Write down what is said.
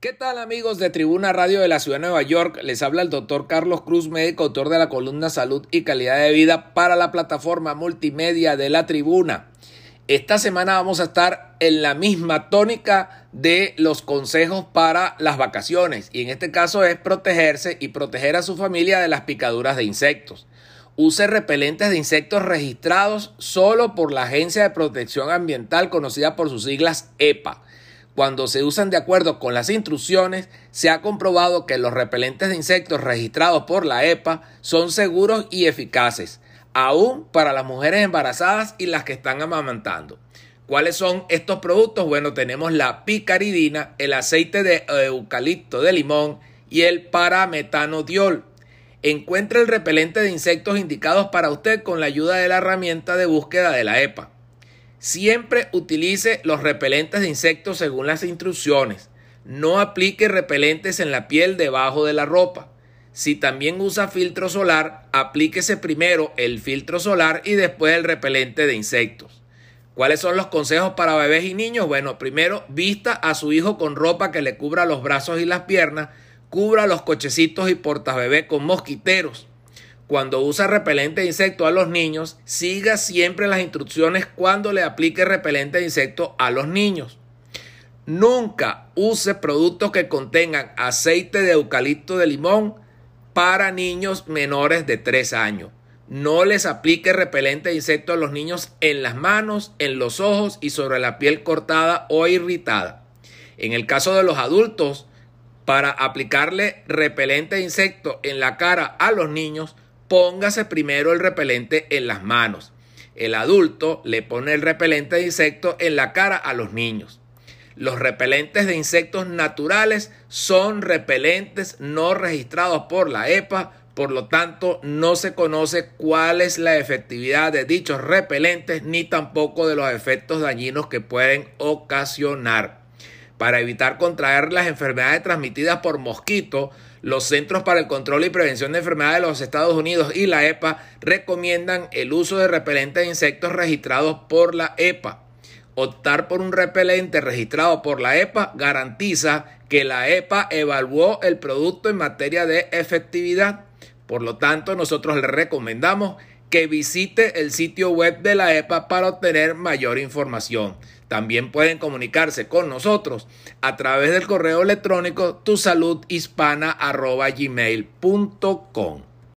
¿Qué tal amigos de Tribuna Radio de la Ciudad de Nueva York? Les habla el Dr. Carlos Cruz, médico autor de la columna Salud y Calidad de Vida para la plataforma multimedia de la Tribuna. Esta semana vamos a estar en la misma tónica de los consejos para las vacaciones y en este caso es protegerse y proteger a su familia de las picaduras de insectos. Use repelentes de insectos registrados solo por la Agencia de Protección Ambiental, conocida por sus siglas EPA. Cuando se usan de acuerdo con las instrucciones, se ha comprobado que los repelentes de insectos registrados por la EPA son seguros y eficaces, aún para las mujeres embarazadas y las que están amamantando. ¿Cuáles son estos productos? Bueno, tenemos la picaridina, el aceite de eucalipto de limón y el parametanodiol. Encuentre el repelente de insectos indicados para usted con la ayuda de la herramienta de búsqueda de la EPA. Siempre utilice los repelentes de insectos según las instrucciones. No aplique repelentes en la piel debajo de la ropa. Si también usa filtro solar, aplíquese primero el filtro solar y después el repelente de insectos. ¿Cuáles son los consejos para bebés y niños? Bueno, primero, vista a su hijo con ropa que le cubra los brazos y las piernas. Cubra los cochecitos y portabebés con mosquiteros. Cuando usa repelente de insecto a los niños, siga siempre las instrucciones cuando le aplique repelente de insecto a los niños. Nunca use productos que contengan aceite de eucalipto de limón para niños menores de 3 años. No les aplique repelente de insecto a los niños en las manos, en los ojos y sobre la piel cortada o irritada. En el caso de los adultos, para aplicarle repelente de insecto en la cara a los niños, póngase primero el repelente en las manos. El adulto le pone el repelente de insectos en la cara a los niños. Los repelentes de insectos naturales son repelentes no registrados por la EPA, por lo tanto no se conoce cuál es la efectividad de dichos repelentes ni tampoco de los efectos dañinos que pueden ocasionar. Para evitar contraer las enfermedades transmitidas por mosquito, los Centros para el Control y Prevención de Enfermedades de los Estados Unidos y la EPA recomiendan el uso de repelentes de insectos registrados por la EPA. Optar por un repelente registrado por la EPA garantiza que la EPA evaluó el producto en materia de efectividad. Por lo tanto, nosotros le recomendamos que visite el sitio web de la EPA para obtener mayor información. También pueden comunicarse con nosotros a través del correo electrónico tusaludhispana@gmail.com.